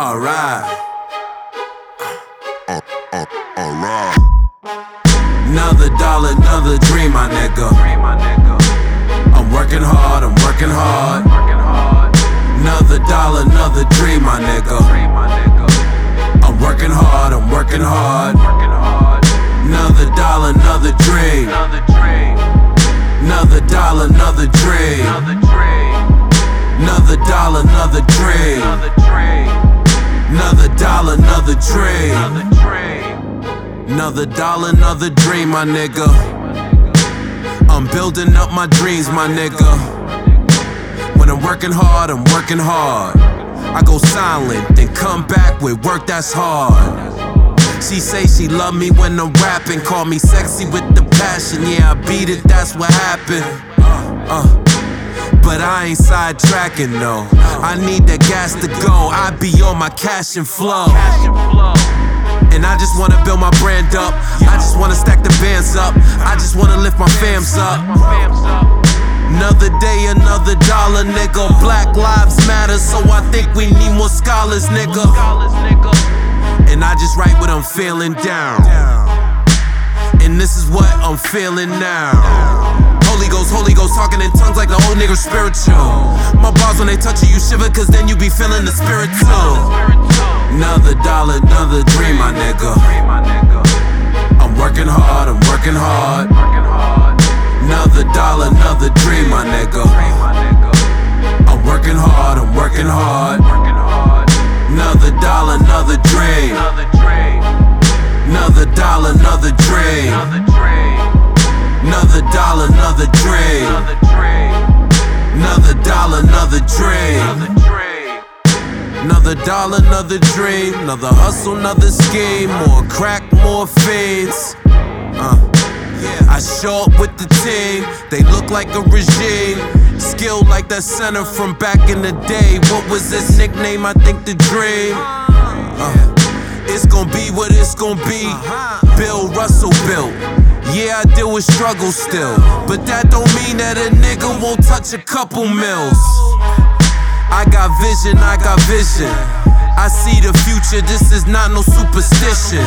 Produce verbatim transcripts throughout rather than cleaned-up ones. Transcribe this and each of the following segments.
All right. Uh, uh, all right. Another dollar, another dream, my nigga. I'm working hard, I'm working hard. Another dollar, another dream, my nigga. I'm working hard, I'm working hard. Another dollar, another dream. Another dollar, another dream. Another dollar, another dream. Another dollar, another dream. Another dollar, another dream, my nigga. I'm building up my dreams, my nigga. When I'm working hard, I'm working hard. I go silent, then come back with work that's hard. She say she love me when I'm rapping, call me sexy with the passion. Yeah, I beat it, that's what happened. Uh, uh, but I ain't sidetracking, no. I need that gas to go, I be on my cash and flow. And I just wanna build my brand up, I just wanna stack the bands up, I just wanna lift my fams up. Another day, another dollar, nigga. Black lives matter, so I think we need more scholars, nigga. And I just write what I'm feeling down. And this is what I'm feeling now. Holy Ghost, Holy Ghost, talking in tongues like the old nigga spiritual. My bars when they touch you, you shiver, cause then you be feeling the spirit too. Another dollar, another dream, my nigga. I'm working hard, I'm working hard. Another dollar, another dream, my nigga. I'm working hard, I'm working hard. Another dollar, another dream. Another dollar, another dream. Another dollar, another dream. Another dollar, another dream. Another dollar, another dream. Another hustle, another scheme. More crack, more fiends. Uh, I show up with the team. They look like a regime. Skilled like that center from back in the day. What was his nickname? I think the dream. Uh, it's gon' be what it's gon' be. Bill Russell built. Yeah, I deal with struggles still, but that don't mean that a nigga won't touch a couple mils. I got vision, I got vision. I see the future, this is not no superstition.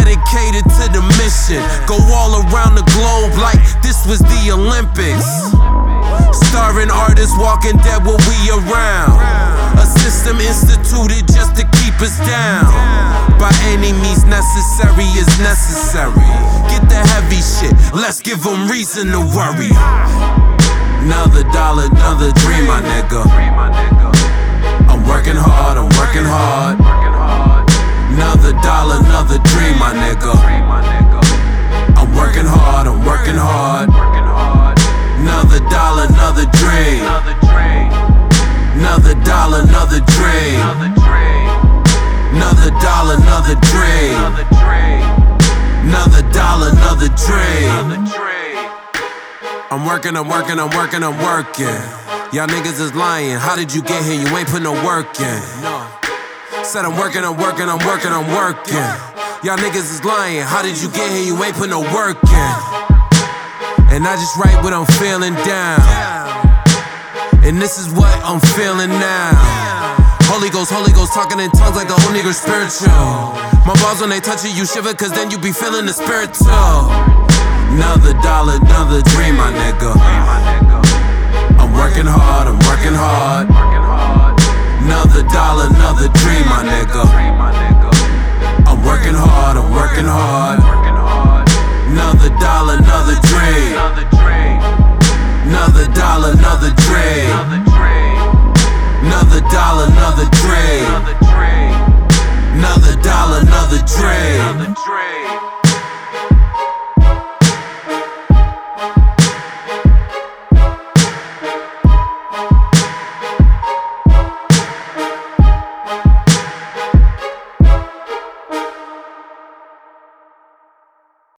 Dedicated to the mission. Go all around the globe like this was the Olympics. Starring artists, walking dead while we around. A system instituted just to keep us down. By any means necessary is necessary. Get the heavy shit, let's give them reason to worry. Another dollar, another dream, my nigga. I'm working hard, I'm working hard. Another dollar, another dream, my nigga. I'm working hard, I'm working hard. Another dollar, another dream. Another dollar, another dream. Another dollar, another dream. Another dollar, another dream. I'm working, I'm working, I'm working, I'm working. Y'all niggas is lying. How did you get here? You ain't put no work in. Said I'm working, I'm working, I'm working, I'm working. Y'all niggas is lying. How did you get here? You ain't put no work in. And I just write what I'm feeling down. And this is what I'm feeling now. Holy Ghost, Holy Ghost, talking in tongues like the old nigga spiritual. My balls when they touch you, you shiver, cause then you be feeling the spirit too. Another dollar, another dream, my nigga. I'm working hard, I'm working hard. Another dollar, another dream, my nigga. I'm working hard, I'm working hard.